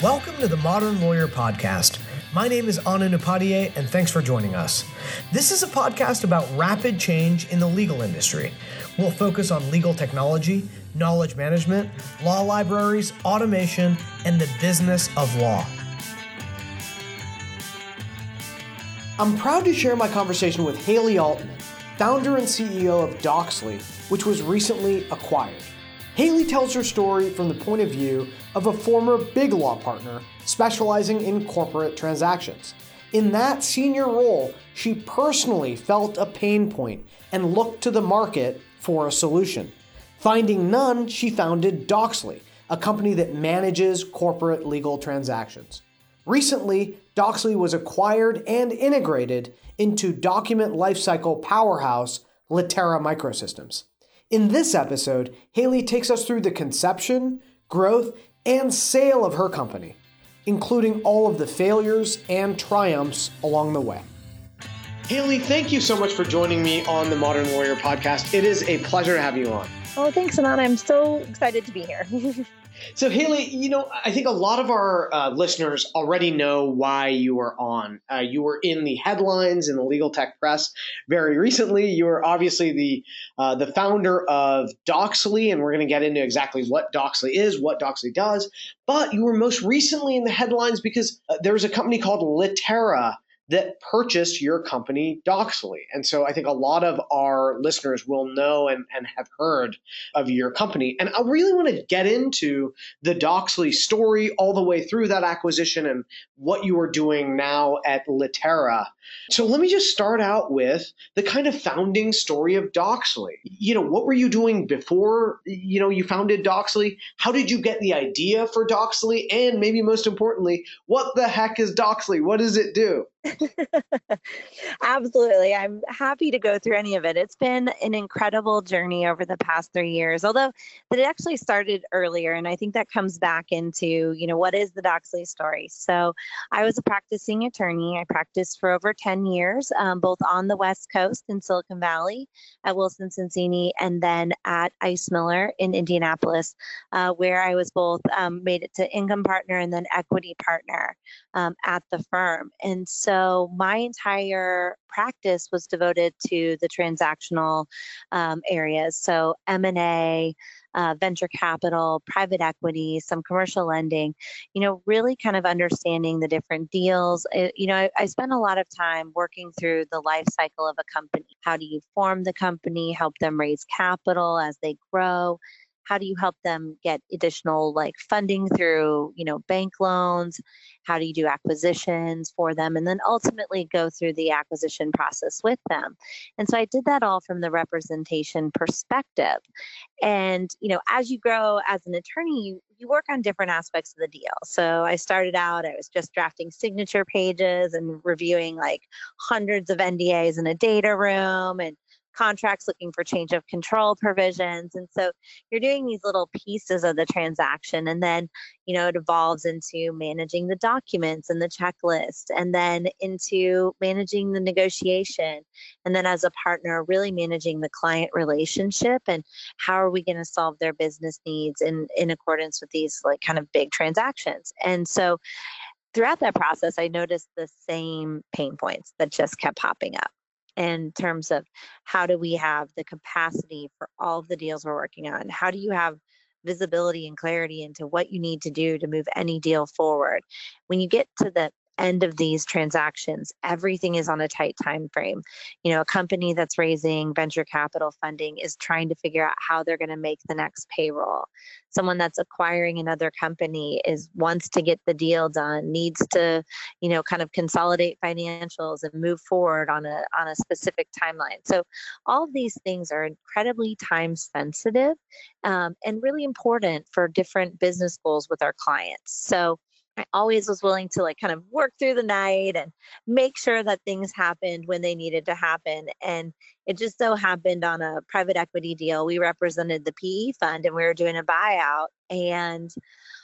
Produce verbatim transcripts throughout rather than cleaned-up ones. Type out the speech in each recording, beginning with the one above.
Welcome to the Modern Lawyer Podcast. My name is Anu Napadier, and thanks for joining us. This is a podcast about rapid change in the legal industry. We'll focus on legal technology, knowledge management, law libraries, automation, and the business of law. I'm proud to share my conversation with Haley Altman, founder and C E O of Doxly, which was recently acquired. Haley tells her story from the point of view of a former big law partner specializing in corporate transactions. In that senior role, she personally felt a pain point and looked to the market for a solution. Finding none, she founded Doxly, a company that manages corporate legal transactions. Recently, Doxly was acquired and integrated into document lifecycle powerhouse Litera Microsystems. In this episode, Haley takes us through the conception, growth, and sale of her company, including all of the failures and triumphs along the way. Haley, thank you so much for joining me on the Modern Lawyer Podcast. It is a pleasure to have you on. Oh, thanks, Anand. I'm so excited to be here. So, Haley, you know, I think a lot of our uh, listeners already know why you are on. Uh, you were in the headlines in the legal tech press very recently. You were obviously the uh, the founder of Doxly, and we're going to get into exactly what Doxly is, what Doxly does. But you were most recently in the headlines because uh, there was a company called Litera that purchased your company, Doxly. And so I think a lot of our listeners will know and, and have heard of your company. And I really want to get into the Doxly story all the way through that acquisition and what you are doing now at Litera. So let me just start out with the kind of founding story of Doxly. You know, what were you doing before, you know, you founded Doxly? How did you get the idea for Doxly? And maybe most importantly, what the heck is Doxly? What does it do? Absolutely. I'm happy to go through any of it. It's been an incredible journey over the past three years, although that it actually started earlier. And I think that comes back into, you know, what is the Doxly story? So I was a practicing attorney. I practiced for over ten years, um, both on the West Coast in Silicon Valley at Wilson Sonsini and then at Ice Miller in Indianapolis, uh, where I was both um, made it to income partner and then equity partner um, at the firm. And so So my entire practice was devoted to the transactional um, areas, so M and A, uh, venture capital, private equity, some commercial lending, you know, really kind of understanding the different deals. It, you know, I, I spent a lot of time working through the life cycle of a company. How do you form the company, help them raise capital as they grow? How do you help them get additional like funding through, you know, bank loans? How do you do acquisitions for them? And then ultimately go through the acquisition process with them. And so I did that all from the representation perspective. And, you know, as you grow as an attorney, you, you work on different aspects of the deal. So I started out, I was just drafting signature pages and reviewing like hundreds of N D As in a data room and contracts, looking for change of control provisions. And so you're doing these little pieces of the transaction. And then, you know, it evolves into managing the documents and the checklist, and then into managing the negotiation. And then as a partner, really managing the client relationship and how are we going to solve their business needs in, in accordance with these like kind of big transactions. And so throughout that process, I noticed the same pain points that just kept popping up. In terms of how do we have the capacity for all of the deals we're working on? How do you have visibility and clarity into what you need to do to move any deal forward? When you get to the end of these transactions, everything is on a tight time frame. You know, a company that's raising venture capital funding is trying to figure out how they're going to make the next payroll. Someone that's acquiring another company is wants to get the deal done, needs to, you know, kind of consolidate financials and move forward on a on a specific timeline. So all of these things are incredibly time sensitive um, and really important for different business goals with our clients. So I always was willing to like kind of work through the night and make sure that things happened when they needed to happen. And it just so happened on a private equity deal, we represented the P E fund and we were doing a buyout, and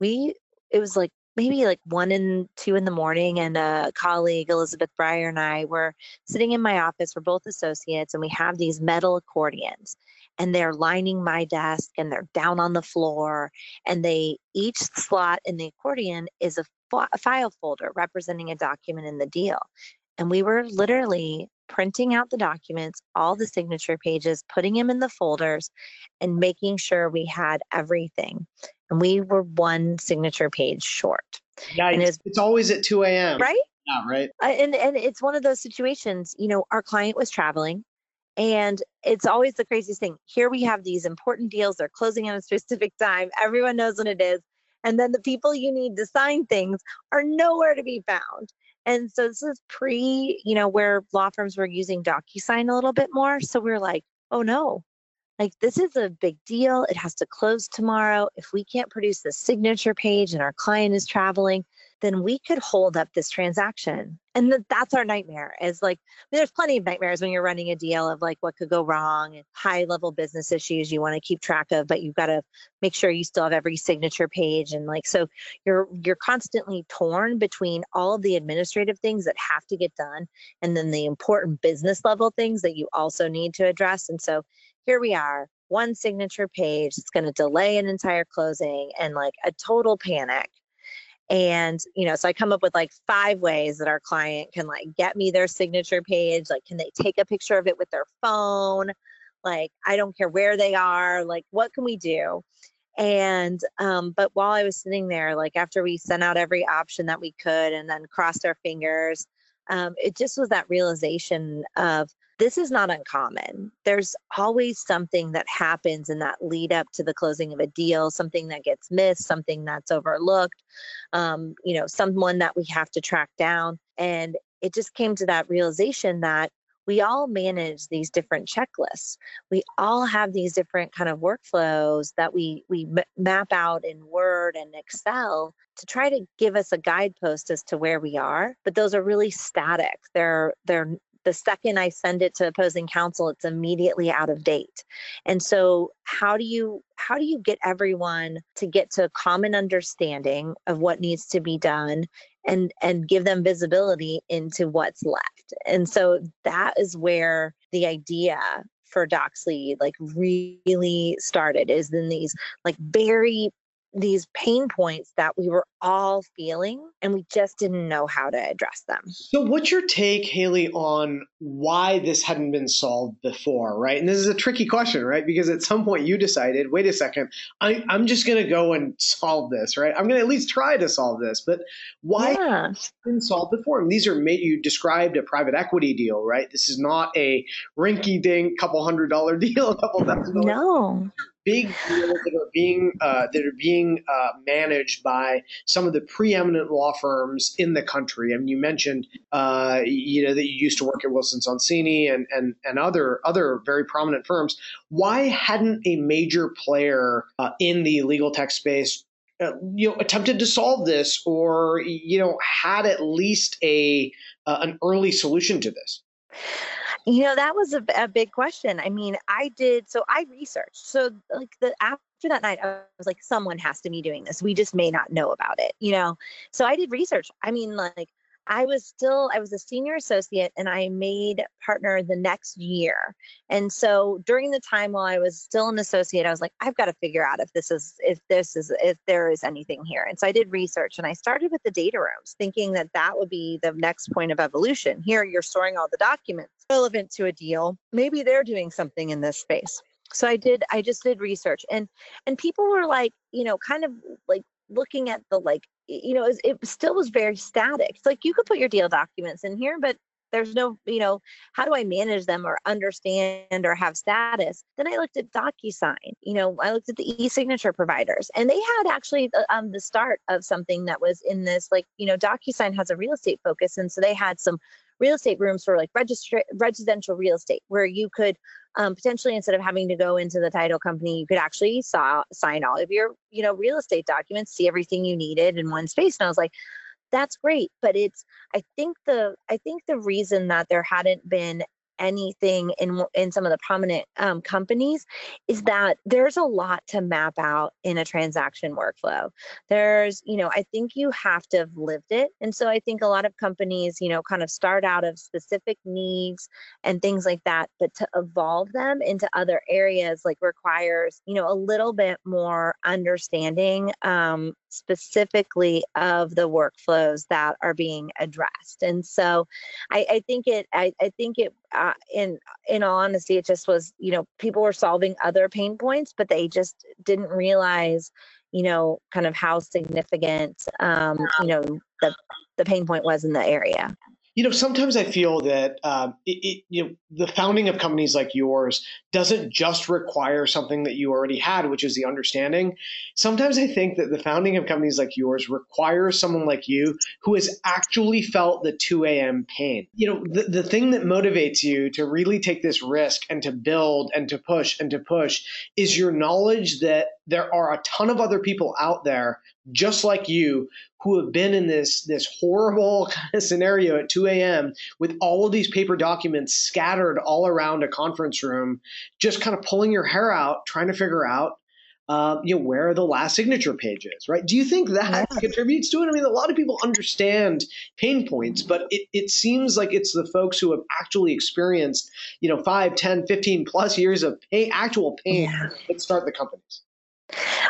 we, it was like maybe like one and two in the morning. And a colleague, Elizabeth Breyer, and I were sitting in my office. We're both associates and we have these metal accordions. and they're lining my desk and they're down on the floor, and they each slot in the accordion is a, a file folder representing a document in the deal. And we were literally printing out the documents, all the signature pages, putting them in the folders, and making sure we had everything. And we were one signature page short. Yeah, and it was, it's always at two a.m. Right? Yeah, right. And and it's one of those situations, you know, our client was traveling, and it's always the craziest thing. Here we have these important deals. They're closing at a specific time. Everyone knows when it is. And then the people you need to sign things are nowhere to be found. And so this is pre, you know, where law firms were using DocuSign a little bit more. So we were like, oh no, like this is a big deal. It has to close tomorrow. If we can't produce the signature page and our client is traveling, then we could hold up this transaction. And th- that's our nightmare is like, I mean, there's plenty of nightmares when you're running a deal of like what could go wrong and high level business issues you want to keep track of, but you've got to make sure you still have every signature page. And like, so you're, you're constantly torn between all of the administrative things that have to get done and then the important business level things that you also need to address. And so here we are, one signature page, it's going to delay an entire closing and like a total panic. And, you know, so I come up with like five ways that our client can like get me their signature page. Like, can they take a picture of it with their phone? Like, I don't care where they are. Like, what can we do? And, um, but while I was sitting there, like after we sent out every option that we could and then crossed our fingers, um, it just was that realization of this is not uncommon. There's always something that happens in that lead up to the closing of a deal, something that gets missed, something that's overlooked, um, you know, someone that we have to track down. And it just came to that realization that we all manage these different checklists. We all have these different kind of workflows that we we m- map out in Word and Excel to try to give us a guidepost as to where we are. But those are really static. They're they're The second I send it to opposing counsel, it's immediately out of date. And so how do you how do you get everyone to get to a common understanding of what needs to be done and and give them visibility into what's left? And so that is where the idea for Doxly like really started, is in these like very these pain points that we were all feeling and we just didn't know how to address them. So what's your take, Haley, on why this hadn't been solved before, right? And this is a tricky question, right? Because at some point you decided, wait a second, I, I'm just going to go and solve this, right? I'm going to at least try to solve this, but why yeah. hasn't it been solved before? And these are, you described a private equity deal, right? This is not a rinky-dink couple hundred dollar deal, a couple thousand dollars. No. Big deals that are being uh, that are being uh, managed by some of the preeminent law firms in the country. I mean, you mentioned uh, you know that you used to work at Wilson Sonsini and and and other other very prominent firms. Why hadn't a major player uh, in the legal tech space uh, you know attempted to solve this, or you know had at least a uh, an early solution to this? You know, that was a, a big question. I mean, I did, so I researched. So like the after that night, I was like, someone has to be doing this. We just may not know about it, you know? So I did research. I mean, like I was still, I was a senior associate and I made partner the next year. And so during the time while I was still an associate, I was like, I've got to figure out if this is, if this is, if there is anything here. And so I did research and I started with the data rooms, thinking that that would be the next point of evolution. Here, you're storing all the documents relevant to a deal. Maybe they're doing something in this space. So I did, I just did research and, and people were like, you know, kind of like looking at the like, you know, it, it still was very static. It's like, you could put your deal documents in here, but there's no, you know, how do I manage them or understand or have status? Then I looked at DocuSign, you know, I looked at the e-signature providers, and they had actually um, the start of something that was in this, like, you know, DocuSign has a real estate focus. And so they had some real estate rooms for like registra- residential real estate, where you could um, potentially, instead of having to go into the title company, you could actually saw, sign all of your, you know, real estate documents, see everything you needed in one space. And I was like, that's great. But it's, I think the, I think the reason that there hadn't been anything in in some of the prominent um, companies is that there's a lot to map out in a transaction workflow. There's, you know, I think you have to have lived it. And so I think a lot of companies, you know, kind of start out of specific needs and things like that, but to evolve them into other areas like requires, you know, a little bit more understanding um, specifically of the workflows that are being addressed. And so I, I think it, I, I think it, Uh, in in all honesty, it just was, you know, people were solving other pain points, but they just didn't realize, you know, kind of how significant, um, you know, the, the pain point was in the area. You know, sometimes I feel that um, it, it, you know, the founding of companies like yours doesn't just require something that you already had, which is the understanding. Sometimes I think that the founding of companies like yours requires someone like you who has actually felt the two a.m. pain. You know, the, the thing that motivates you to really take this risk and to build and to push and to push is your knowledge that there are a ton of other people out there just like you who have been in this this horrible kind of scenario at two a.m. with all of these paper documents scattered all around a conference room, just kind of pulling your hair out, trying to figure out, uh, you know, where the last signature page is, right? Do you think that yeah. contributes to it? I mean, a lot of people understand pain points, but it, it seems like it's the folks who have actually experienced, you know, five, ten, fifteen plus years of pay, actual pain yeah. that start the companies.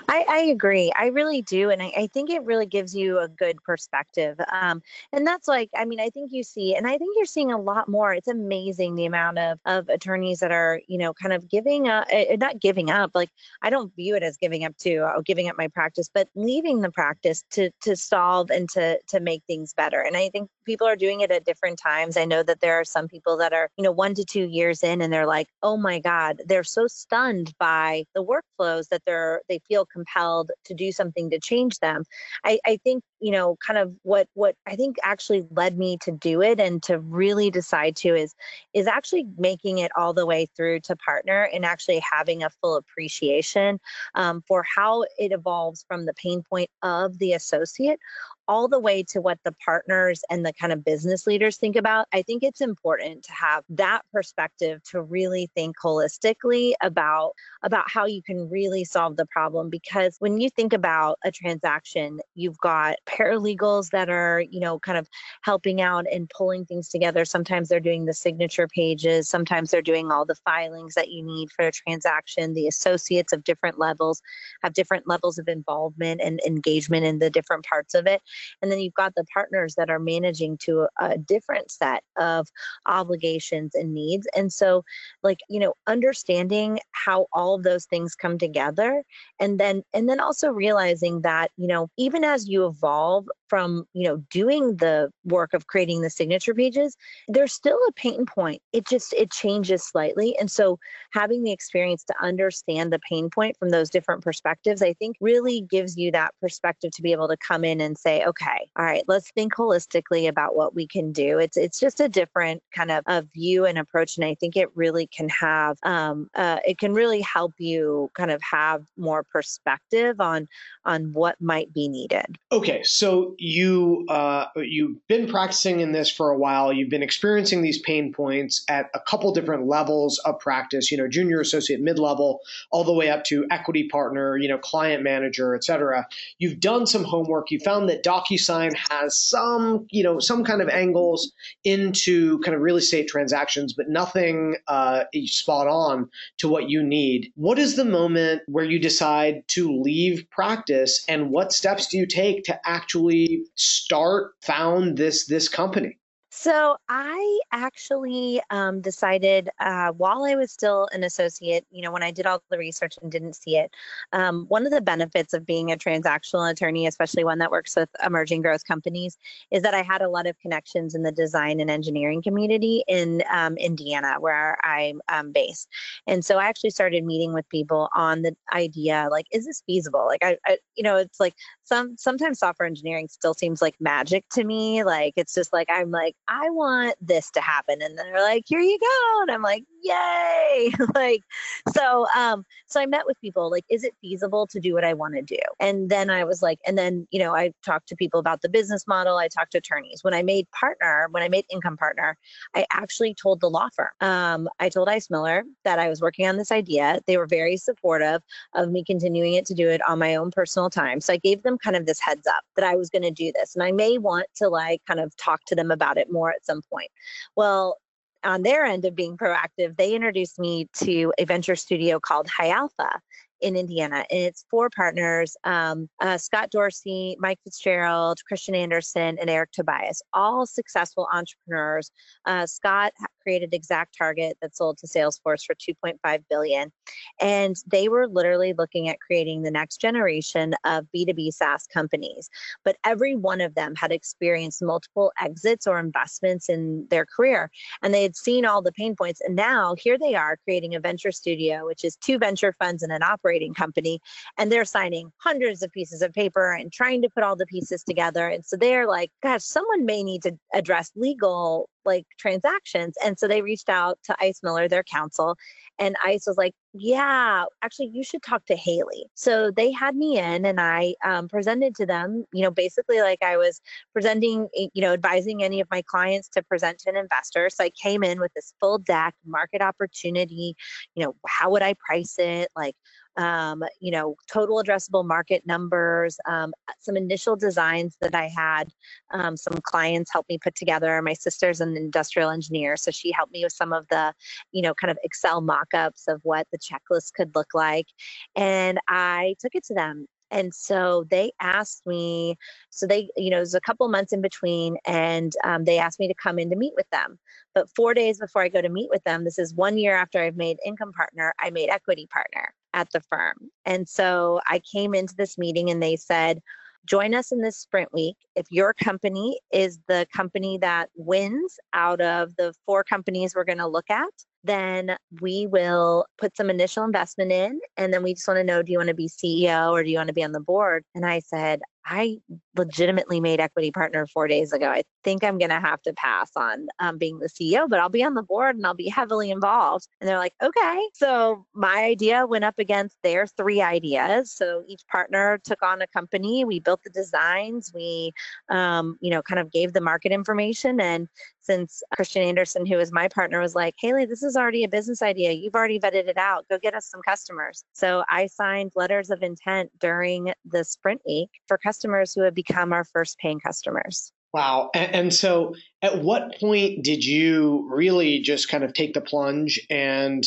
I, I agree. I really do. And I, I think it really gives you a good perspective. Um, and that's like, I mean, I think you see, and I think you're seeing a lot more. It's amazing the amount of, of attorneys that are, you know, kind of giving up, uh, not giving up. Like, I don't view it as giving up to uh, giving up my practice, but leaving the practice to, to solve and to, to make things better. And I think people are doing it at different times. I know that there are some people that are, you know, one to two years in, and they're like, oh my God, they're so stunned by the workflows that they're, they feel compelled to do something to change them. I, I think, you know, kind of what, what I think actually led me to do it and to really decide to is, is actually making it all the way through to partner and actually having a full appreciation um, for how it evolves from the pain point of the associate all the way to what the partners and the kind of business leaders think about. I think it's important to have that perspective to really think holistically about, about how you can really solve the problem. Because when you think about a transaction, you've got paralegals that are, you know, kind of helping out and pulling things together. Sometimes they're doing the signature pages. Sometimes they're doing all the filings that you need for a transaction. The associates of different levels have different levels of involvement and engagement in the different parts of it. And then you've got the partners that are managing to a, a different set of obligations and needs. And so, like, you know, understanding how all of those things come together, and then and then also realizing that, you know, even as you evolve from, you know, doing the work of creating the signature pages, there's still a pain point. It just, it changes slightly. And so having the experience to understand the pain point from those different perspectives, I think really gives you that perspective to be able to come in and say, okay, all right, let's think holistically about what we can do. It's, it's just a different kind of a view and approach. And I think it really can have, um, uh, it can really help you kind of have more perspective on, on what might be needed. Okay. So You, uh, you've been practicing in this for a while. You've been experiencing these pain points at a couple different levels of practice, you know, junior associate, mid-level, all the way up to equity partner, you know, client manager, et cetera. You've done some homework. You found that DocuSign has some, you know, some kind of angles into kind of real estate transactions, but nothing uh, spot on to what you need. What is the moment where you decide to leave practice, and what steps do you take to actually start found this this company? So I actually um, decided uh, while I was still an associate, you know, when I did all the research and didn't see it, um, one of the benefits of being a transactional attorney, especially one that works with emerging growth companies, is that I had a lot of connections in the design and engineering community in um, Indiana, where I'm um, based. And so I actually started meeting with people on the idea, like, is this feasible? Like, I, I you know, it's like some sometimes software engineering still seems like magic to me. Like, it's just like, I'm like, I want this to happen. And then they're like, here you go. And I'm like, yay. Like, so, um, so I met with people like, is it feasible to do what I want to do? And then I was like, and then, you know, I talked to people about the business model. I talked to attorneys. When I made partner, when I made income partner, I actually told the law firm, um, I told Ice Miller that I was working on this idea. They were very supportive of me continuing it to do it on my own personal time. So I gave them kind of this heads up that I was going to do this. And I may want to like kind of talk to them about it more at some point. Well, on their end of being proactive, they introduced me to a venture studio called High Alpha in Indiana. And it's four partners, um, uh, Scott Dorsey, Mike Fitzgerald, Christian Anderson, and Eric Tobias, all successful entrepreneurs. Uh, Scott created ExactTarget that sold to Salesforce for two point five billion dollars. And they were literally looking at creating the next generation of B two B SaaS companies. But every one of them had experienced multiple exits or investments in their career. And they had seen all the pain points. And now here they are creating a venture studio, which is two venture funds and an operating company, and they're signing hundreds of pieces of paper and trying to put all the pieces together. And so they're like, gosh, someone may need to address legal like transactions. And so they reached out to Ice Miller, their counsel, and Ice was like, yeah, actually you should talk to Haley. So they had me in and I um, presented to them, you know, basically like I was presenting, you know, advising any of my clients to present to an investor. So I came in with this full deck, market opportunity, you know, how would I price it? Like, um, you know, total addressable market numbers, um, some initial designs that I had, um, some clients helped me put together. My sister's an industrial engineer, so she helped me with some of the, you know, kind of Excel mock-ups of what the checklist could look like. And I took it to them. And so they asked me, so they, you know, it was a couple months in between, and um, they asked me to come in to meet with them. But four days before I go to meet with them, this is one year after I've made income partner, I made equity partner at the firm. And so I came into this meeting and they said, join us in this sprint week. If your company is the company that wins out of the four companies we're going to look at, then we will put some initial investment in. And then we just want to know, do you want to be C E O or do you want to be on the board? And I said, I legitimately made equity partner four days ago. I think I'm going to have to pass on um, being the C E O, but I'll be on the board and I'll be heavily involved. And they're like, okay. So my idea went up against their three ideas. So each partner took on a company. We built the designs. We, um, you know, kind of gave the market information. And since Christian Anderson, who is my partner, was like, Haley, this is already a business idea. You've already vetted it out. Go get us some customers. So I signed letters of intent during the sprint week for customers. customers who have become our first paying customers. Wow. And, and so at what point did you really just kind of take the plunge and,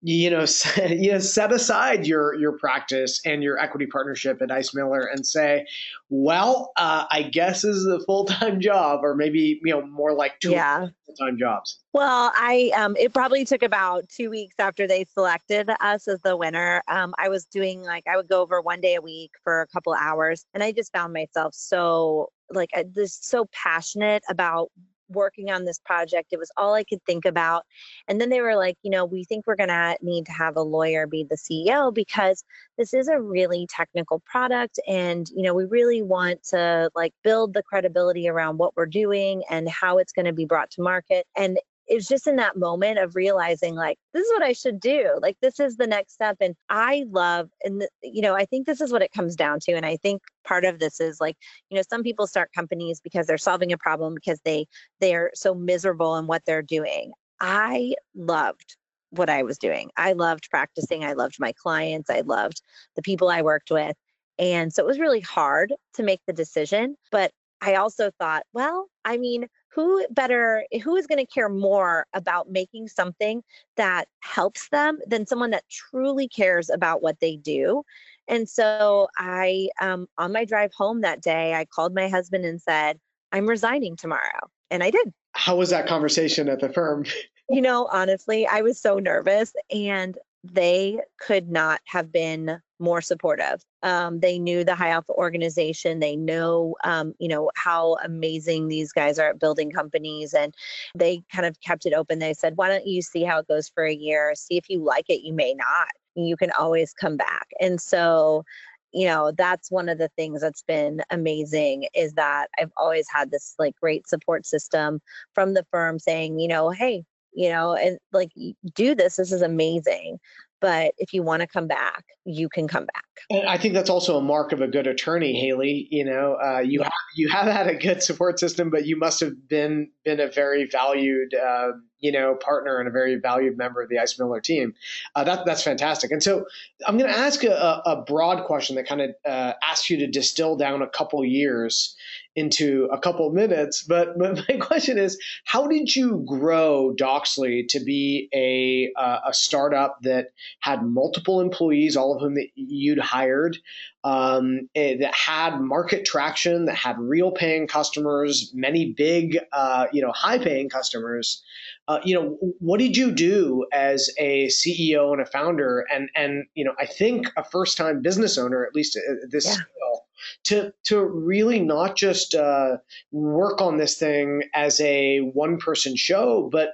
you know, set, you know, set aside your, your practice and your equity partnership at Ice Miller and say, well, uh, I guess this is a full-time job, or maybe, you know, more like two yeah. full-time jobs? Well, I um, it probably took about two weeks after they selected us as the winner. Um, I was doing like, I would go over one day a week for a couple hours, and I just found myself so like, I, just so passionate about working on this project. It was all I could think about. And then they were like, you know, we think we're going to need to have a lawyer be the C E O because this is a really technical product. And, you know, we really want to like build the credibility around what we're doing and how it's going to be brought to market. And it's just in that moment of realizing like, this is what I should do. Like, this is the next step. And I love, and the, you know, I think this is what it comes down to. And I think part of this is like, you know, some people start companies because they're solving a problem because they, they're so miserable in what they're doing. I loved what I was doing. I loved practicing. I loved my clients. I loved the people I worked with. And so it was really hard to make the decision, but I also thought, well, I mean, who better, who is going to care more about making something that helps them than someone that truly cares about what they do? And so I, um, on my drive home that day, I called my husband and said, I'm resigning tomorrow. And I did. How was that conversation at the firm? You know, honestly, I was so nervous, and they could not have been more supportive. Um, they knew the High Alpha organization. They know, um, you know, how amazing these guys are at building companies, and they kind of kept it open. They said, why don't you see how it goes for a year? See if you like it. You may not. You can always come back. And so you know, that's one of the things that's been amazing, is that I've always had this like great support system from the firm saying, you know, hey, you know, and like, do this, this is amazing. But if you want to come back, you can come back. And I think that's also a mark of a good attorney, Haley. You know, uh, you yeah. have, you have had a good support system, but you must have been been a very valued, uh, you know, partner and a very valued member of the Ice Miller team. Uh, that that's fantastic. And so I'm going to ask a, a broad question that kind of uh, asks you to distill down a couple years into a couple minutes. But, but my question is, how did you grow Doxly to be a a, a startup that had multiple employees, all of whom that you'd hired, um, that had market traction, that had real paying customers, many big, uh, you know, high paying customers? Uh, you know, what did you do as a C E O and a founder, and and you know, I think a first time business owner, at least at this yeah. scale, to to really not just uh, work on this thing as a one person show, but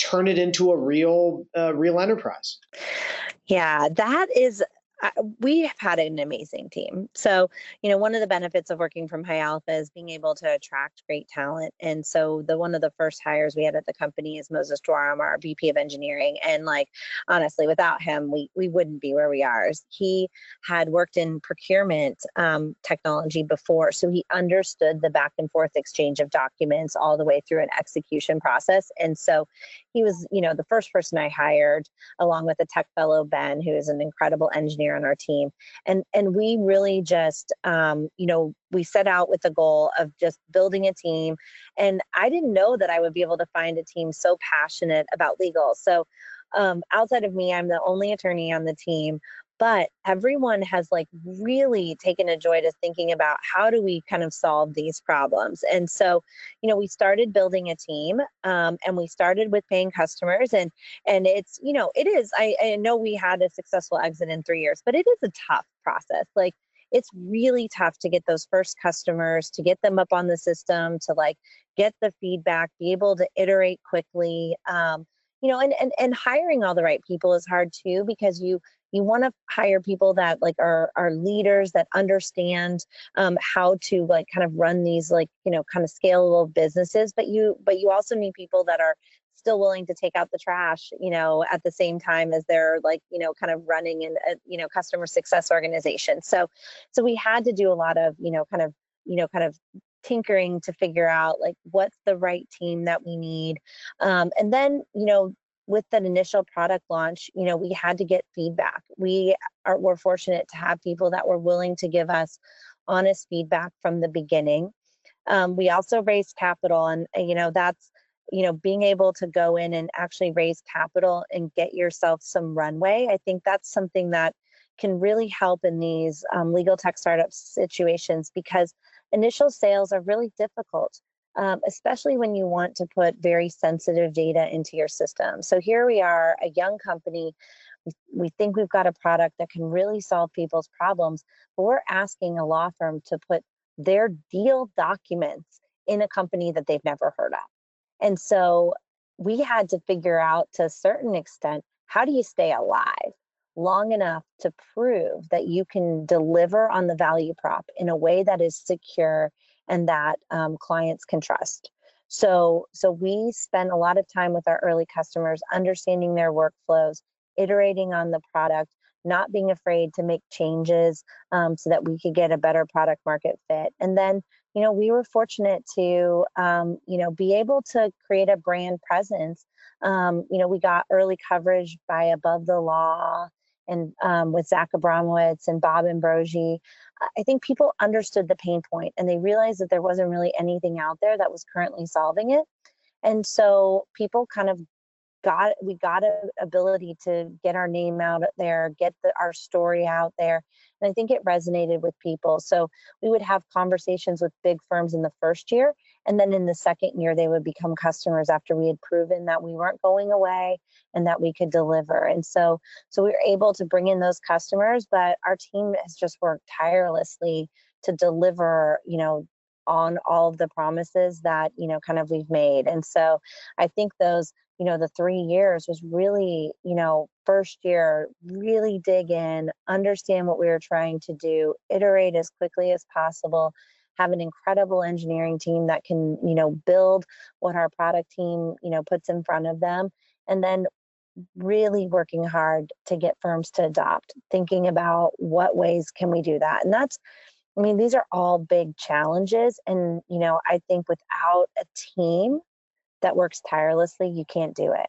turn it into a real, uh, real enterprise? Yeah, that is, uh, we have had an amazing team. So, you know, one of the benefits of working from High Alpha is being able to attract great talent. And so the, one of the first hires we had at the company is Moses Duarum, our V P of engineering. And like, honestly, without him, we, we wouldn't be where we are. He had worked in procurement um, technology before. So he understood the back and forth exchange of documents all the way through an execution process. And so he was, you know, the first person I hired, along with a tech fellow, Ben, who is an incredible engineer on our team. And and we really just, um, you know, we set out with the goal of just building a team. And I didn't know that I would be able to find a team so passionate about legal. So um, outside of me, I'm the only attorney on the team. But everyone has like really taken a joy to thinking about how do we kind of solve these problems. And so, you know, we started building a team, um, and we started with paying customers, and and it's, you know, it is, I, I know we had a successful exit in three years, but it is a tough process. Like, it's really tough to get those first customers, to get them up on the system, to like get the feedback, be able to iterate quickly, um, you know, and, and, and hiring all the right people is hard too, because you, You want to hire people that like are, are leaders that understand um, how to like kind of run these like, you know, kind of scalable businesses, but you, but you also need people that are still willing to take out the trash, you know, at the same time as they're like, you know, kind of running in a, you know, customer success organization. So, so we had to do a lot of, you know, kind of, you know, kind of tinkering to figure out like, what's the right team that we need. Um, and then, you know, with that initial product launch, you know, we had to get feedback. We are, were fortunate to have people that were willing to give us honest feedback from the beginning. Um, we also raised capital, and, you know, that's, you know, being able to go in and actually raise capital and get yourself some runway. I think that's something that can really help in these um, legal tech startup situations, because initial sales are really difficult. Um, especially when you want to put very sensitive data into your system. So here we are, a young company. We, we think we've got a product that can really solve people's problems, but we're asking a law firm to put their deal documents in a company that they've never heard of. And so we had to figure out, to a certain extent, how do you stay alive long enough to prove that you can deliver on the value prop in a way that is secure and that um, clients can trust. So, so we spend a lot of time with our early customers, understanding their workflows, iterating on the product, not being afraid to make changes um, so that we could get a better product market fit. And then, you know, we were fortunate to, um, you know, be able to create a brand presence. Um, you know, we got early coverage by Above the Law, and um, with Zach Abramowitz and Bob Ambrogi. I think people understood the pain point, and they realized that there wasn't really anything out there that was currently solving it. And so people kind of got, we got an ability to get our name out there, get the, our story out there. And I think it resonated with people. So we would have conversations with big firms in the first year. And then in the second year, they would become customers after we had proven that we weren't going away and that we could deliver. And so, so we were able to bring in those customers, but our team has just worked tirelessly to deliver, you know, on all of the promises that, you know, kind of we've made. And so I think those, you know, the three years was really, you know, first year, really dig in, understand what we were trying to do, iterate as quickly as possible, have an incredible engineering team that can, you know, build what our product team, you know, puts in front of them. And then really working hard to get firms to adopt, thinking about what ways can we do that. And that's, I mean, these are all big challenges. And, you know, I think without a team that works tirelessly, you can't do it.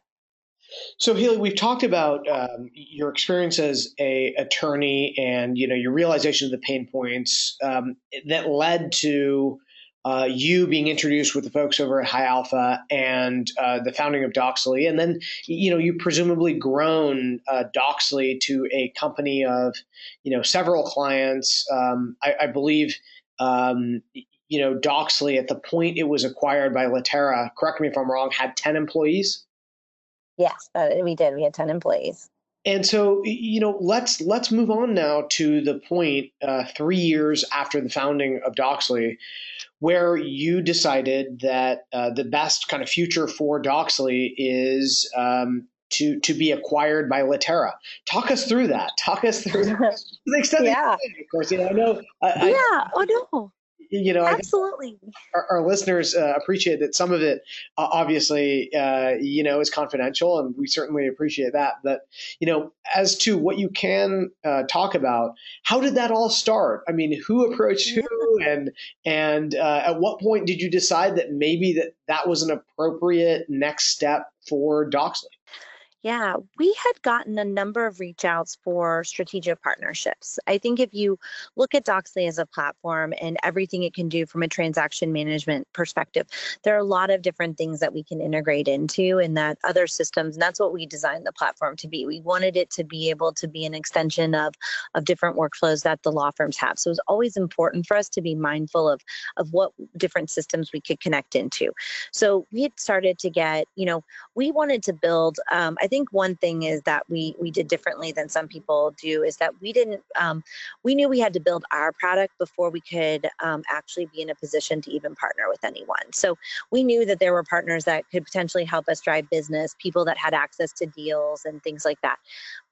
So Haley, we've talked about um, your experience as a attorney and, you know, your realization of the pain points um, that led to uh, you being introduced with the folks over at High Alpha and uh, the founding of Doxly. And then, you know, you presumably grown uh, Doxly to a company of, you know, several clients. Um, I, I believe, um, you know, Doxly at the point it was acquired by Litera, correct me if I'm wrong, had ten employees. Yes, we did. We had ten employees. And so, you know, let's let's move on now to the point uh, three years after the founding of Doxly, where you decided that uh, the best kind of future for Doxly is um, to to be acquired by Litera. Talk us through that. Talk us through that. To the extent yeah. That, of course, you know, I know. I, yeah. I, oh no. You know, absolutely. Our, our listeners uh, appreciate that some of it, uh, obviously, uh, you know, is confidential, and we certainly appreciate that. But, you know, as to what you can uh, talk about, how did that all start? I mean, who approached who, and and uh, at what point did you decide that maybe that that was an appropriate next step for Doxly? Yeah, we had gotten a number of reach outs for strategic partnerships. I think if you look at Doxly as a platform and everything it can do from a transaction management perspective, there are a lot of different things that we can integrate into and that other systems, and that's what we designed the platform to be. We wanted it to be able to be an extension of, of different workflows that the law firms have. So it was always important for us to be mindful of, of what different systems we could connect into. So we had started to get, you know, we wanted to build, um, I think I think one thing is that we we did differently than some people do is that we didn't, um, we knew we had to build our product before we could um, actually be in a position to even partner with anyone. So we knew that there were partners that could potentially help us drive business, people that had access to deals and things like that.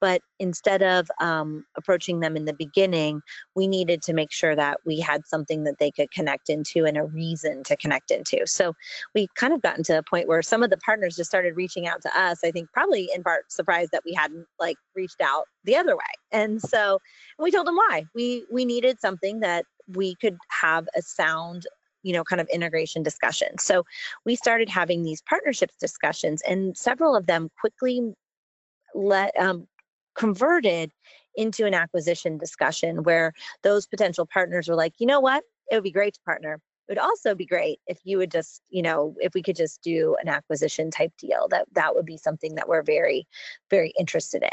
But instead of um, approaching them in the beginning, we needed to make sure that we had something that they could connect into and a reason to connect into. So we kind of gotten to a point where some of the partners just started reaching out to us, I think probably in part surprised that we hadn't like reached out the other way. And so and we told them why. We we needed something that we could have a sound, you know, kind of integration discussion. So we started having these partnerships discussions, and several of them quickly let um, converted into an acquisition discussion where those potential partners were like, you know what, it would be great to partner. It would also be great if you would just, you know, if we could just do an acquisition type deal, that that would be something that we're very, very interested in.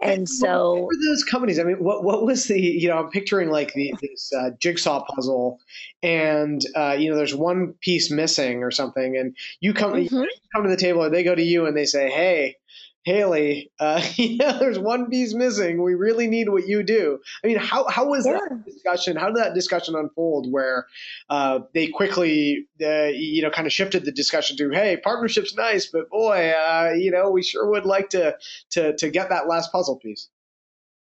And, and so what were those companies, I mean, what, what was the, you know, I'm picturing like the, this uh, jigsaw puzzle and, uh, you know, there's one piece missing or something, and you come, mm-hmm. you come to the table or they go to you and they say, hey, Haley, uh, you know, there's one piece missing. We really need what you do. I mean, how how was yeah. that discussion? How did that discussion unfold? Where uh, they quickly, uh, you know, kind of shifted the discussion to, hey, partnership's nice, but boy, uh, you know, we sure would like to to to get that last puzzle piece.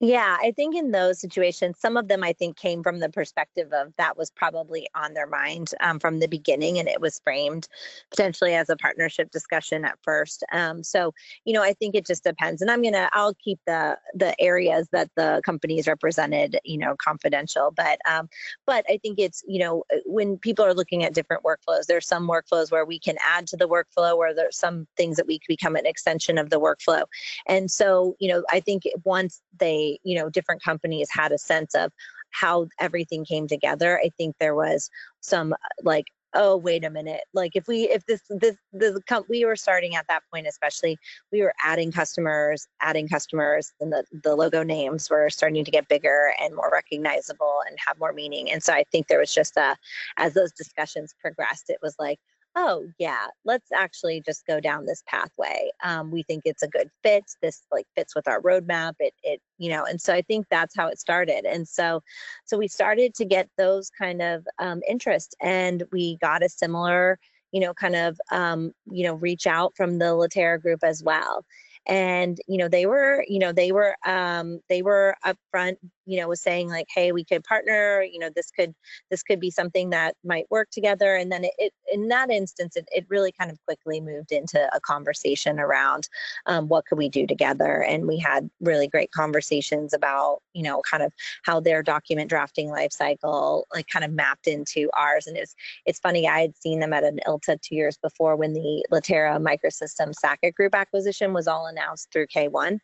Yeah, I think in those situations, some of them I think came from the perspective of that was probably on their mind um, from the beginning, and it was framed potentially as a partnership discussion at first. Um, so, you know, I think it just depends, and I'm gonna I'll keep the the areas that the companies represented, you know, confidential. But um, but I think it's, you know, when people are looking at different workflows, there's some workflows where we can add to the workflow, where there's some things that we become an extension of the workflow, and so, you know, I think once they you know, different companies had a sense of how everything came together. I think there was some like, oh, wait a minute. Like if we, if this, this, the we were starting at that point, especially we were adding customers, adding customers, and the, the logo names were starting to get bigger and more recognizable and have more meaning. And so I think there was just a, as those discussions progressed, it was like, oh yeah, let's actually just go down this pathway. Um, we think it's a good fit. This like fits with our roadmap. It, it, you know, and so I think that's how it started. And so, so we started to get those kind of um, interest, and we got a similar, you know, kind of, um, you know, reach out from the Litera group as well. And, you know, they were, you know, they were, um, they were upfront, you know, was saying like, hey, we could partner, you know, this could, this could be something that might work together. And then it, it in that instance, it, it really kind of quickly moved into a conversation around um, what could we do together. And we had really great conversations about, you know, kind of how their document drafting lifecycle, like kind of mapped into ours. And it's, it's funny, I had seen them at an I L T A two years before when the Litera Microsystems Sackett Group acquisition was all announced through K one.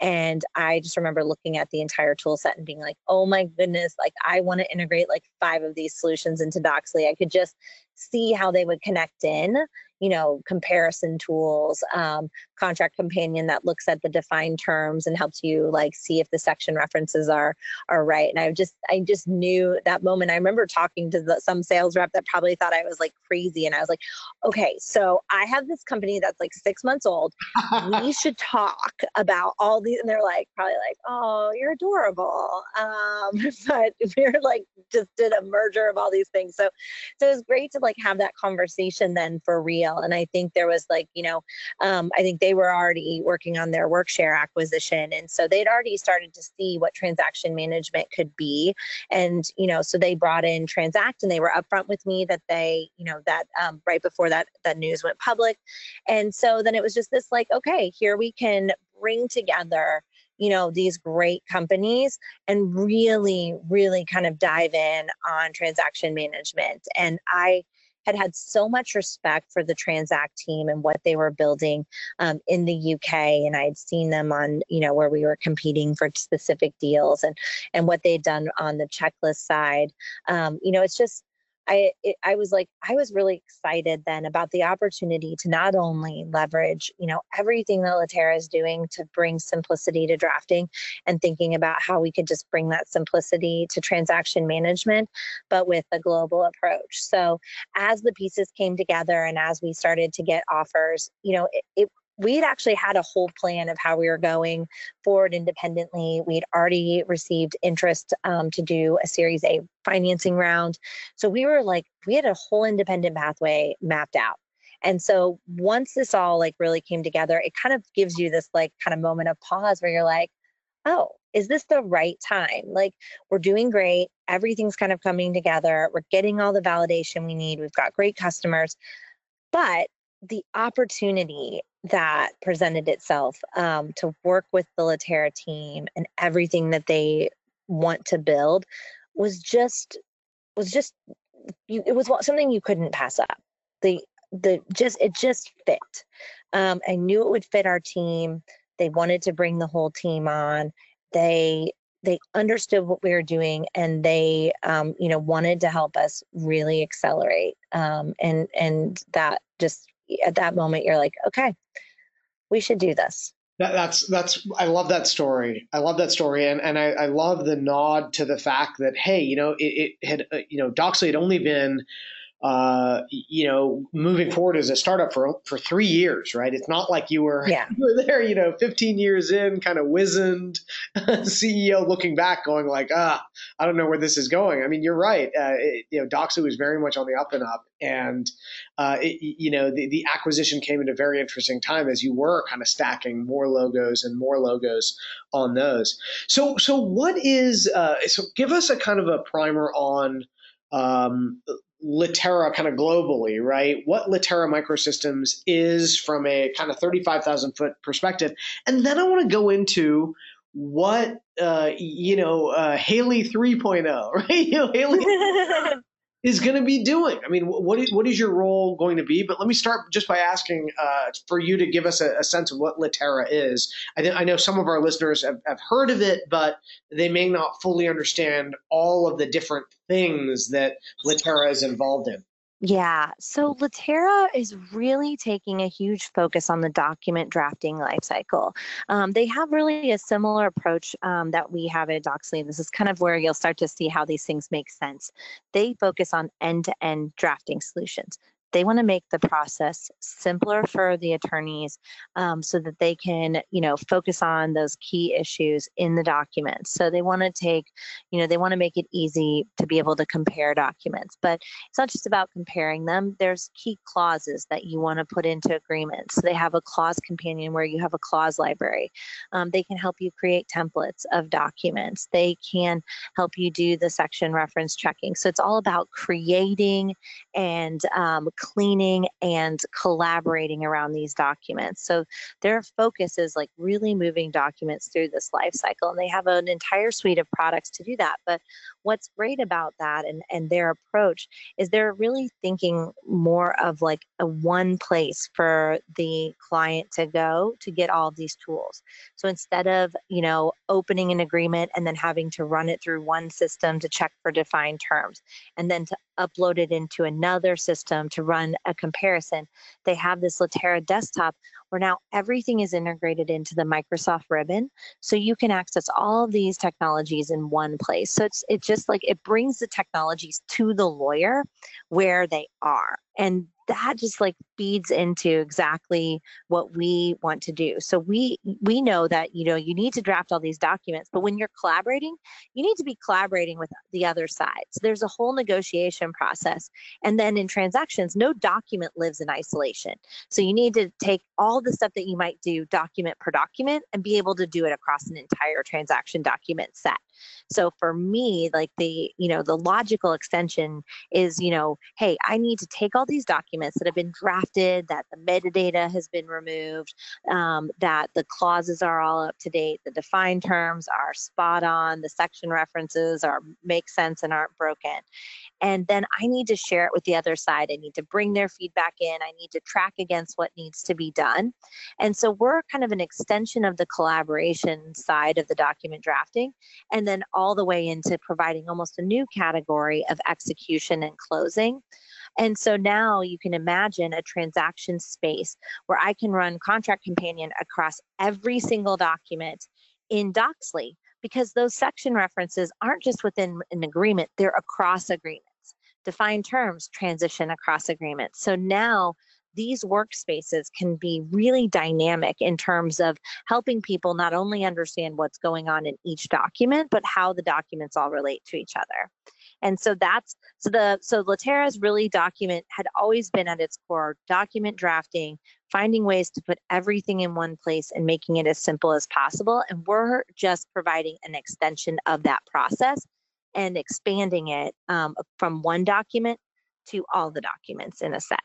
And I just remember looking at the entire tool set and being like, oh my goodness, like I want to integrate like five of these solutions into Doxly. I could just see how they would connect in, you know, comparison tools, um, contract companion that looks at the defined terms and helps you like see if the section references are are right. And I just I just knew that moment. I remember talking to the, some sales rep that probably thought I was like crazy, and I was like, okay, so I have this company that's like six months old. We should talk about all these. And they're like probably like, oh, you're adorable, um, but we're like just did a merger of all these things. So so it was great to like have that conversation then for real. And I think there was like, you know, um, I think they were already working on their Workshare acquisition. And so they'd already started to see what transaction management could be. And, you know, so they brought in Transact, and they were upfront with me that they, you know, that um, right before that, that news went public. And so then it was just this like, okay, here we can bring together, you know, these great companies and really, really kind of dive in on transaction management. And I had had so much respect for the Transact team and what they were building um, in the U K. And I had seen them on, you know, where we were competing for specific deals and, and what they'd done on the checklist side. Um, you know, it's just, I, it, I was like, I was really excited then about the opportunity to not only leverage, you know, everything that Litera is doing to bring simplicity to drafting and thinking about how we could just bring that simplicity to transaction management, but with a global approach. So as the pieces came together and as we started to get offers, you know, it, it we'd actually had a whole plan of how we were going forward independently. We'd already received interest um, to do a Series A financing round. So we were like, we had a whole independent pathway mapped out. And so once this all like really came together, it kind of gives you this like kind of moment of pause where you're like, oh, is this the right time? Like, we're doing great. Everything's kind of coming together. We're getting all the validation we need. We've got great customers, but the opportunity that presented itself um, to work with the Litera team and everything that they want to build was just was just you, it was something you couldn't pass up. The the just it just fit. Um, I knew it would fit our team. They wanted to bring the whole team on. They they understood what we were doing, and they um, you know wanted to help us really accelerate. Um, and and that just. At that moment, you're like, okay, we should do this. That, that's, that's, I love that story. I love that story. And, and I, I love the nod to the fact that, hey, you know, it, it had, uh, you know, Doxly had only been, uh, you know, moving forward as a startup for, for three years, right? It's not like you were, yeah. you were there, you know, fifteen years in, kind of wizened C E O looking back going like, ah, I don't know where this is going. I mean, you're right. Uh, it, you know, Doxly was very much on the up and up. And, uh, it, you know, the, the acquisition came at a very interesting time as you were kind of stacking more logos and more logos on those. So, so what is, uh, so give us a kind of a primer on, um, Litera kind of globally, right? What Litera Microsystems is from a kind of thirty-five thousand foot perspective. And then I want to go into what, uh, you know, uh, Haley three point oh, right? You know, Haley is going to be doing. I mean, what is, what is your role going to be? But let me start just by asking uh, for you to give us a, a sense of what Litera is. I, th- I know some of our listeners have, have heard of it, but they may not fully understand all of the different things that Litera is involved in. Yeah. So Litera is really taking a huge focus on the document drafting lifecycle. Um, they have really a similar approach um, that we have at Doxly. This is kind of where you'll start to see how these things make sense. They focus on end-to-end drafting solutions. They want to make the process simpler for the attorneys um, so that they can, you know, focus on those key issues in the documents. So they want to take, you know, they want to make it easy to be able to compare documents. But it's not just about comparing them. There's key clauses that you want to put into agreements. So they have a clause companion where you have a clause library. Um, they can help you create templates of documents. They can help you do the section reference checking. So it's all about creating and um, cleaning and collaborating around these documents. So their focus is like really moving documents through this life cycle, and they have an entire suite of products to do that. But what's great about that and, and their approach is they're really thinking more of like a one place for the client to go to get all of these tools. So instead of, you know, opening an agreement and then having to run it through one system to check for defined terms and then to upload it into another system to run a comparison, they have this Litera desktop where now everything is integrated into the Microsoft ribbon. So you can access all of these technologies in one place. So it's it just like it brings the technologies to the lawyer where they are. And that just like feeds into exactly what we want to do. So we we know that, you know, you need to draft all these documents, but when you're collaborating, you need to be collaborating with the other side. So there's a whole negotiation process. And then in transactions, no document lives in isolation. So you need to take all the stuff that you might do document per document and be able to do it across an entire transaction document set. So for me, like the, you know, the logical extension is, you know, hey, I need to take all these documents that have been drafted, that the metadata has been removed, um, that the clauses are all up to date, the defined terms are spot on, the section references are make sense and aren't broken. And then I need to share it with the other side. I need to bring their feedback in. I need to track against what needs to be done. And so we're kind of an extension of the collaboration side of the document drafting, and then all the way into providing almost a new category of execution and closing. And so now you can imagine a transaction space where I can run Contract Companion across every single document in Doxly, because those section references aren't just within an agreement, they're across agreements. Defined terms transition across agreements. So now these workspaces can be really dynamic in terms of helping people not only understand what's going on in each document, but how the documents all relate to each other. And so that's, so the, so Litera's really document had always been at its core document drafting, finding ways to put everything in one place and making it as simple as possible. And we're just providing an extension of that process and expanding it um, from one document to all the documents in a set.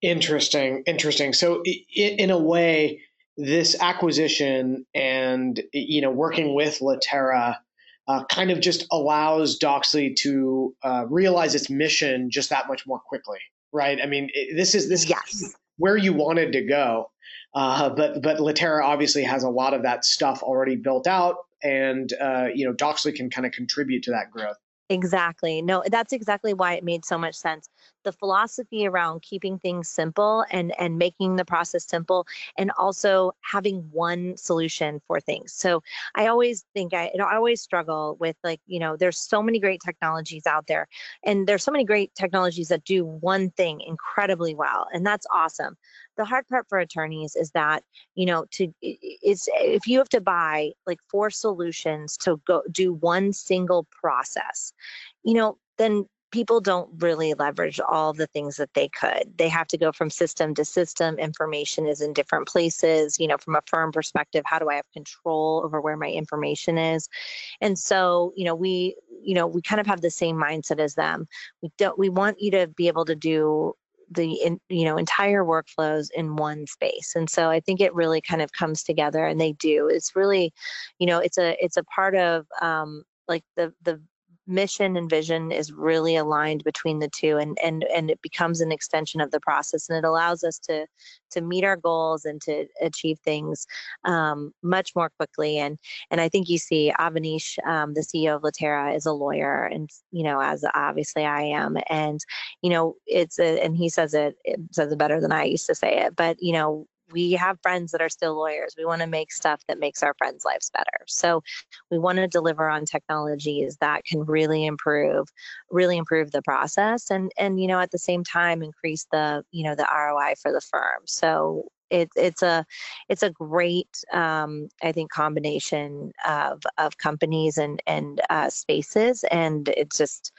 Interesting. Interesting. So in a way, this acquisition and, you know, working with Litera Uh, kind of just allows Doxly to uh, realize its mission just that much more quickly, right? I mean, it, this is this yes. is where you wanted to go, uh, but but Litera obviously has a lot of that stuff already built out, and uh, you know, Doxly can kind of contribute to that growth. Exactly. No, that's exactly why it made so much sense. The philosophy around keeping things simple and, and making the process simple, and also having one solution for things. So I always think I, you know, I always struggle with like, you know, there's so many great technologies out there, and there's so many great technologies that do one thing incredibly well. And that's awesome. The hard part for attorneys is that, you know, to is if you have to buy like four solutions to go do one single process, you know, then people don't really leverage all the things that they could. They have to go from system to system. Information is in different places. You know, from a firm perspective, how do I have control over where my information is? And so, you know, we, you know, we kind of have the same mindset as them. We don't, we want you to be able to do the, in, you know, entire workflows in one space. And so I think it really kind of comes together, and they do. It's really, you know, it's a, it's a part of um, like the, the, mission and vision is really aligned between the two, and and and it becomes an extension of the process, and it allows us to to meet our goals and to achieve things um, much more quickly. And and I think you see Avanish, um, the C E O of Litera, is a lawyer, and you know, as obviously I am, and you know, it's a, and he says it, it says it better than I used to say it, but you know, we have friends that are still lawyers. We want to make stuff that makes our friends' lives better. So we want to deliver on technologies that can really improve, really improve the process and, and, you know, at the same time, increase the, you know, the R O I for the firm. So it, it's a, it's a great, um, I think, combination of, of companies and, and uh, spaces. And it's just,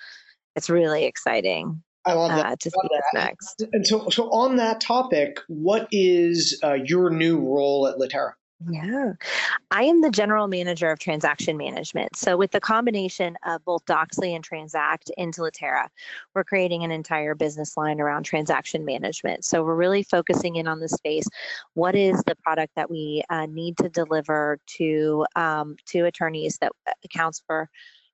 it's really exciting. I love that. Uh, to see what's next. And so, so on that topic, what is uh, your new role at Litera? Yeah, I am the general manager of transaction management. So with the combination of both Doxly and Transact into Litera, we're creating an entire business line around transaction management. So we're really focusing in on the space. What is the product that we uh, need to deliver to um, to attorneys that accounts for,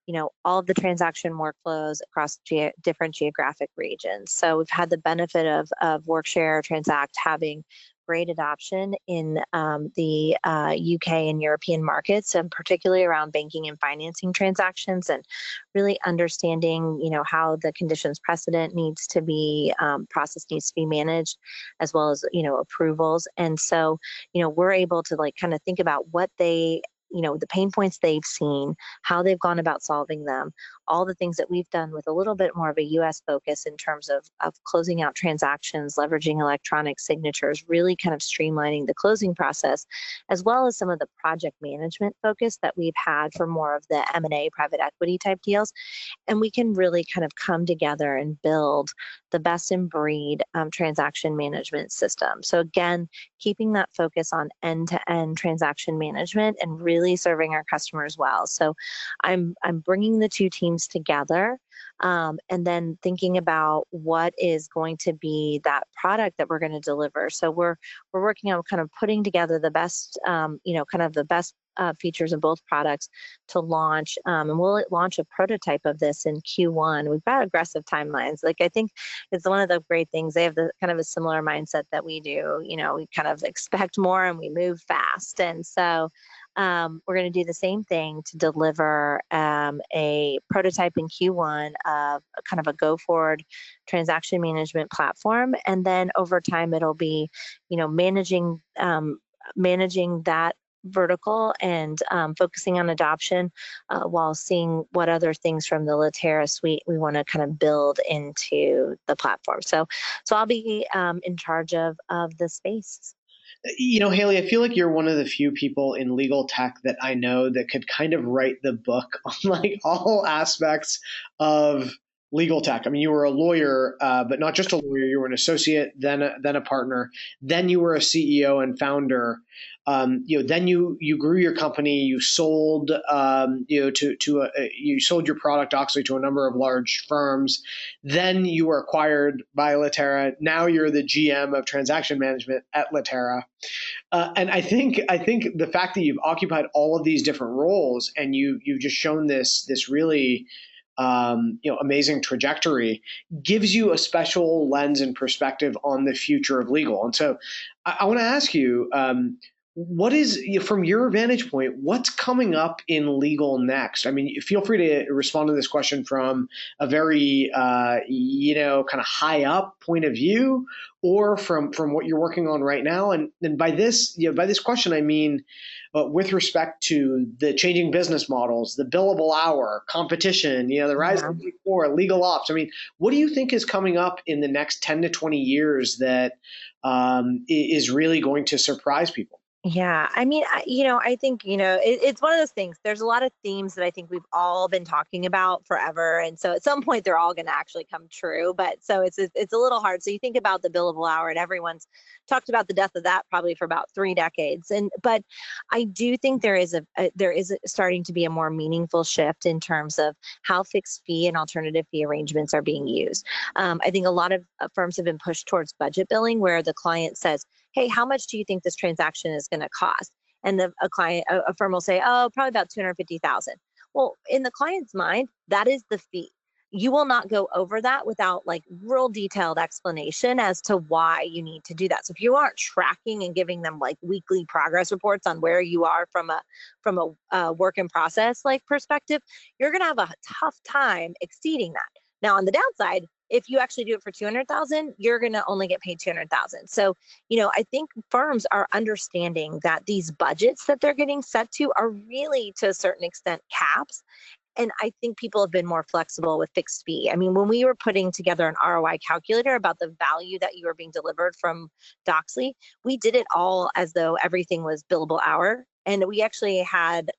you know, all of the transaction workflows across ge- different geographic regions. So we've had the benefit of, of Workshare, Transact having great adoption in um, the uh, U K and European markets, and particularly around banking and financing transactions, and really understanding, you know, how the conditions precedent needs to be, um, process needs to be managed, as well as, you know, approvals. And so, you know, we're able to like kind of think about what they, you know, the pain points they've seen, how they've gone about solving them, all the things that we've done with a little bit more of a U S focus in terms of, of closing out transactions, leveraging electronic signatures, really kind of streamlining the closing process, as well as some of the project management focus that we've had for more of the M and A private equity type deals. And we can really kind of come together and build the best in breed um, transaction management system. So again, keeping that focus on end-to-end transaction management and really serving our customers well. So I'm I'm bringing the two teams together um, and then thinking about what is going to be that product that we're going to deliver. So we're we're working on kind of putting together the best, um, you know, kind of the best uh, features in both products to launch. Um, and we'll launch a prototype of this in Q one. We've got aggressive timelines. Like, I think it's one of the great things. They have the kind of a similar mindset that we do. You know, we kind of expect more and we move fast. And so Um, we're going to do the same thing to deliver um, a prototype in Q one of kind of a go-forward transaction management platform, and then over time it'll be, you know, managing um, managing that vertical and um, focusing on adoption uh, while seeing what other things from the Litera suite we want to kind of build into the platform. So, so I'll be um, in charge of of the space. You know, Haley, I feel like you're one of the few people in legal tech that I know that could kind of write the book on like all aspects of legal tech. I mean, you were a lawyer, uh, but not just a lawyer. You were an associate, then a, then a partner, then you were a C E O and founder. Um, you know, then you you grew your company. You sold, um, you know, to to a, you sold your product Doxly to a number of large firms. Then you were acquired by Litera. Now you're the G M of transaction management at Litera. Uh, and I think I think the fact that you've occupied all of these different roles and you you've just shown this this really Um, you know, amazing trajectory gives you a special lens and perspective on the future of legal. And so I, I want to ask you, um, what is, you know, from your vantage point, what's coming up in legal next? I mean, feel free to respond to this question from a very, uh, you know, kind of high up point of view, or from, from what you're working on right now. And and by this, you know, by this question, I mean, uh, with respect to the changing business models, the billable hour, competition, you know, the rise of Big Four, legal ops. I mean, what do you think is coming up in the next ten to twenty years that um, is really going to surprise people? Yeah, I mean, I, you know, I think, you know, it, it's one of those things. There's a lot of themes that I think we've all been talking about forever. And so at some point, they're all going to actually come true. But so it's it's a little hard. So you think about the billable hour, and everyone's talked about the death of that probably for about three decades. And but I do think there is a, a there is a, starting to be a more meaningful shift in terms of how fixed fee and alternative fee arrangements are being used. Um, I think a lot of firms have been pushed towards budget billing, where the client says, hey, how much do you think this transaction is going to cost? And the, a client, a, a firm will say, oh, probably about two hundred fifty thousand dollars. Well, in the client's mind, that is the fee. You will not go over that without like real detailed explanation as to why you need to do that. So if you aren't tracking and giving them like weekly progress reports on where you are from a from a uh, work in process like perspective, you're going to have a tough time exceeding that. Now, on the downside, if you actually do it for two hundred thousand, you're going to only get paid two hundred thousand. So, you know, I think firms are understanding that these budgets that they're getting set to are really, to a certain extent, caps. And I think people have been more flexible with fixed fee. I mean, when we were putting together an R O I calculator about the value that you were being delivered from Doxly, we did it all as though everything was billable hour. And we actually had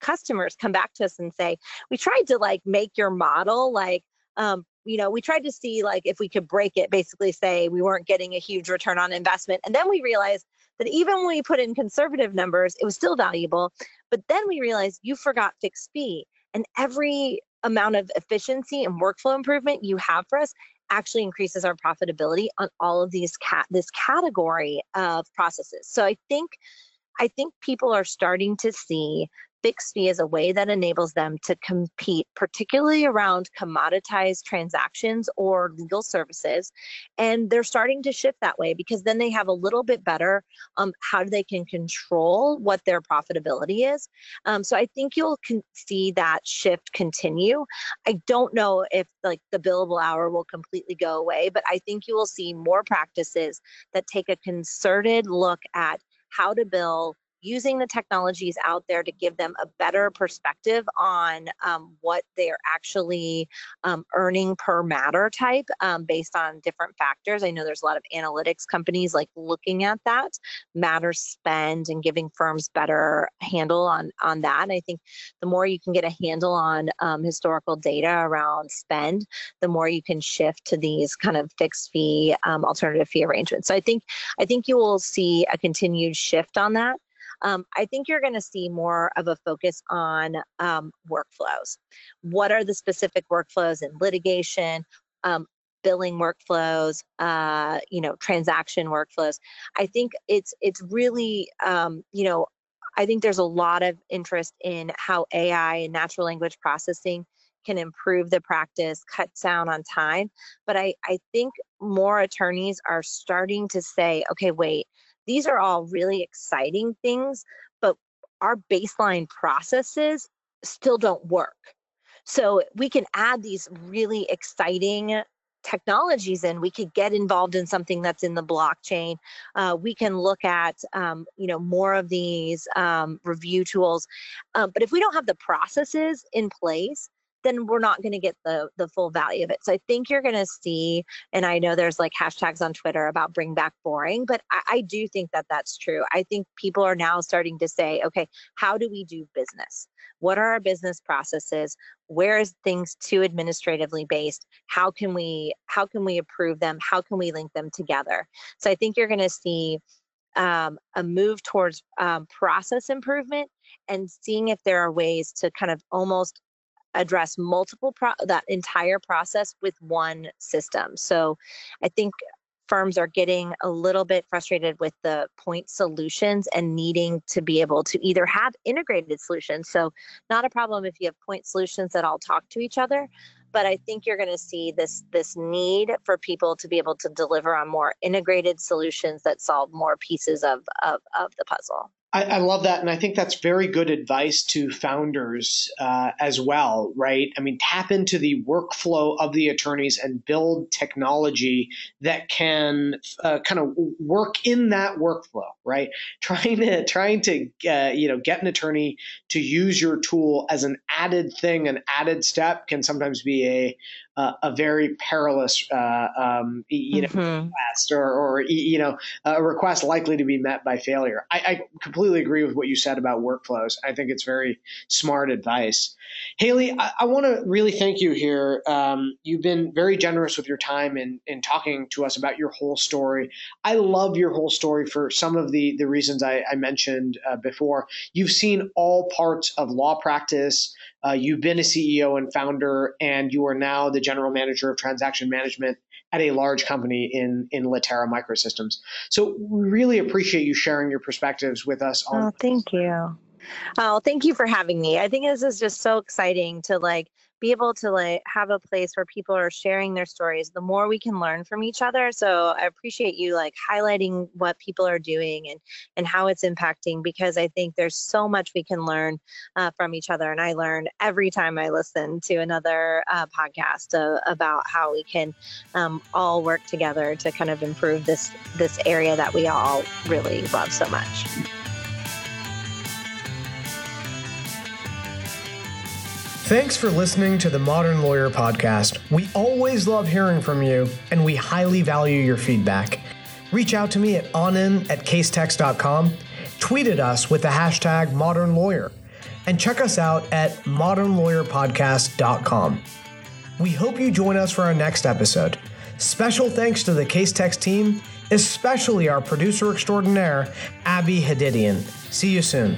customers come back to us and say, we tried to like make your model like, um, you know, we tried to see like if we could break it, basically say we weren't getting a huge return on investment. And then we realized that even when we put in conservative numbers, it was still valuable. But then we realized you forgot fixed fee. And every amount of efficiency and workflow improvement you have for us actually increases our profitability on all of these cat this category of processes. So I think I think people are starting to see fixed fee as a way that enables them to compete, particularly around commoditized transactions or legal services. And they're starting to shift that way because then they have a little bit better um, how they can control what their profitability is. Um, so I think you'll con- see that shift continue. I don't know if like the billable hour will completely go away, but I think you will see more practices that take a concerted look at how to bill using the technologies out there to give them a better perspective on um, what they're actually um, earning per matter type um, based on different factors. I know there's a lot of analytics companies like looking at that matter spend and giving firms better handle on, on that. And I think the more you can get a handle on um, historical data around spend, the more you can shift to these kind of fixed fee, um, alternative fee arrangements. So I think, I think you will see a continued shift on that. Um, I think you're going to see more of a focus on um, workflows. What are the specific workflows in litigation, um, billing workflows, uh, you know, transaction workflows? I think it's it's really, um, you know, I think there's a lot of interest in how A I and natural language processing can improve the practice, cut down on time. But I, I think more attorneys are starting to say, okay, wait, these are all really exciting things, but our baseline processes still don't work. So we can add these really exciting technologies in. We could get involved in something that's in the blockchain. Uh, we can look at, um, you know, more of these um, review tools. Um, but if we don't have the processes in place, then we're not going to get the, the full value of it. So I think you're going to see, and I know there's like hashtags on Twitter about bring back boring, but I, I do think that that's true. I think people are now starting to say, okay, how do we do business? What are our business processes? Where is things too administratively based? How can we, how can we improve them? How can we link them together? So I think you're going to see um, a move towards um, process improvement and seeing if there are ways to kind of almost address multiple pro- that entire process with one system. So I think firms are getting a little bit frustrated with the point solutions and needing to be able to either have integrated solutions. So not a problem if you have point solutions that all talk to each other, but I think you're going to see this this need for people to be able to deliver on more integrated solutions that solve more pieces of, of, of the puzzle. I love that. And I think that's very good advice to founders uh, as well, right? I mean, tap into the workflow of the attorneys and build technology that can uh, kind of work in that workflow, right? Trying to, trying to uh, you know, get an attorney to use your tool as an added thing, an added step can sometimes be a Uh, a very perilous, uh, um, you know, mm-hmm. request or, or, you know, a request likely to be met by failure. I, I completely agree with what you said about workflows. I think it's very smart advice. Haley, I, I want to really thank you here. Um, you've been very generous with your time in, in talking to us about your whole story. I love your whole story for some of the, the reasons I, I mentioned uh, before. You've seen all parts of law practice. Uh, you've been a C E O and founder, and you are now the general manager of transaction management at a large company in, in Litera Microsystems. So we really appreciate you sharing your perspectives with us. On- oh, thank you. Oh, thank you for having me. I think this is just so exciting to like be able to like have a place where people are sharing their stories, the more we can learn from each other. So I appreciate you like highlighting what people are doing and, and how it's impacting, because I think there's so much we can learn uh, from each other. And I learned every time I listen to another uh, podcast uh, about how we can um, all work together to kind of improve this, this area that we all really love so much. Thanks for listening to the Modern Lawyer Podcast. We always love hearing from you, and we highly value your feedback. Reach out to me at onin at casetext dot com, tweet at us with the hashtag Modern Lawyer, and check us out at modern lawyer podcast dot com. We hope you join us for our next episode. Special thanks to the Casetext team, especially our producer extraordinaire, Abby Hadidian. See you soon.